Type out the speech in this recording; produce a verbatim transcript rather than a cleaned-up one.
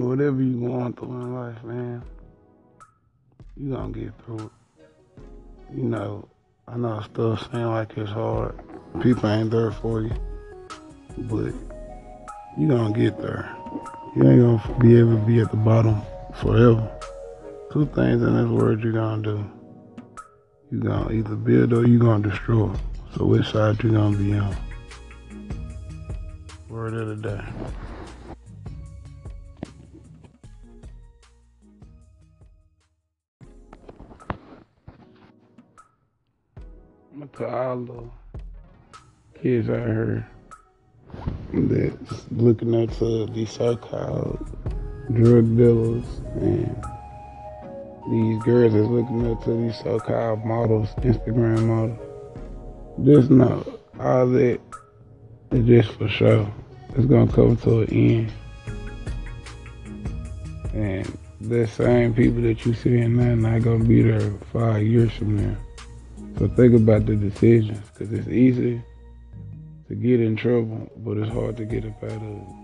Whatever you going through in life, man, you gonna get through it. You know, I know stuff seems like it's hard. People ain't there for you, but you gonna get there. You ain't gonna be able to be at the bottom forever. Two things in this world you gonna do. You gonna either build or you gonna destroy. So which side you gonna be on? Word of the day. To all the kids out here that's looking up to these so-called drug dealers and these girls that's looking up to these so-called models, Instagram models, just know all that is just for show. It's going to come to an end. And the same people that you see in now not going to be there five years from now. So think about the decisions, because it's easy to get in trouble, but it's hard to get up out of it.